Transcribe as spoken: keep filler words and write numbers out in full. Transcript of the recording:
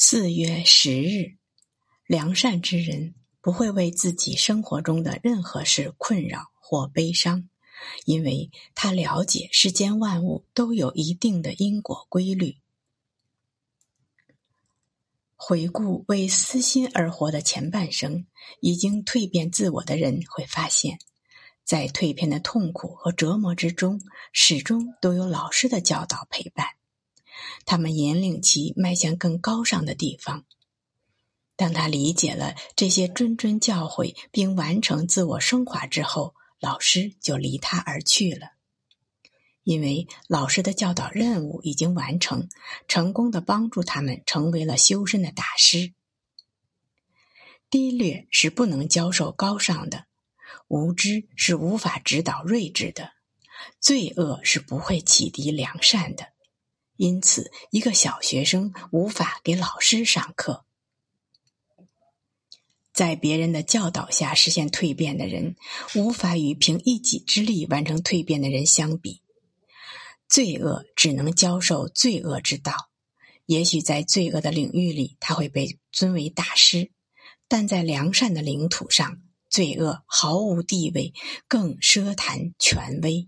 四月十日，良善之人不会为自己生活中的任何事困扰或悲伤，因为他了解世间万物都有一定的因果规律。回顾为私心而活的前半生，已经蜕变自我的人会发现，在蜕变的痛苦和折磨之中，始终都有老师的教导陪伴，他们引领其迈向更高尚的地方。当他理解了这些谆谆教诲并完成自我升华之后，老师就离他而去了。因为老师的教导任务已经完成，成功地帮助他们成为了修身的大师。低劣是不能教授高尚的，无知是无法指导睿智的，罪恶是不会启迪良善的。因此，一个小学生无法给老师上课。在别人的教导下实现蜕变的人，无法与凭一己之力完成蜕变的人相比。罪恶只能教授罪恶之道，也许在罪恶的领域里他会被尊为大师，但在良善的领土上，罪恶毫无地位，更奢谈权威。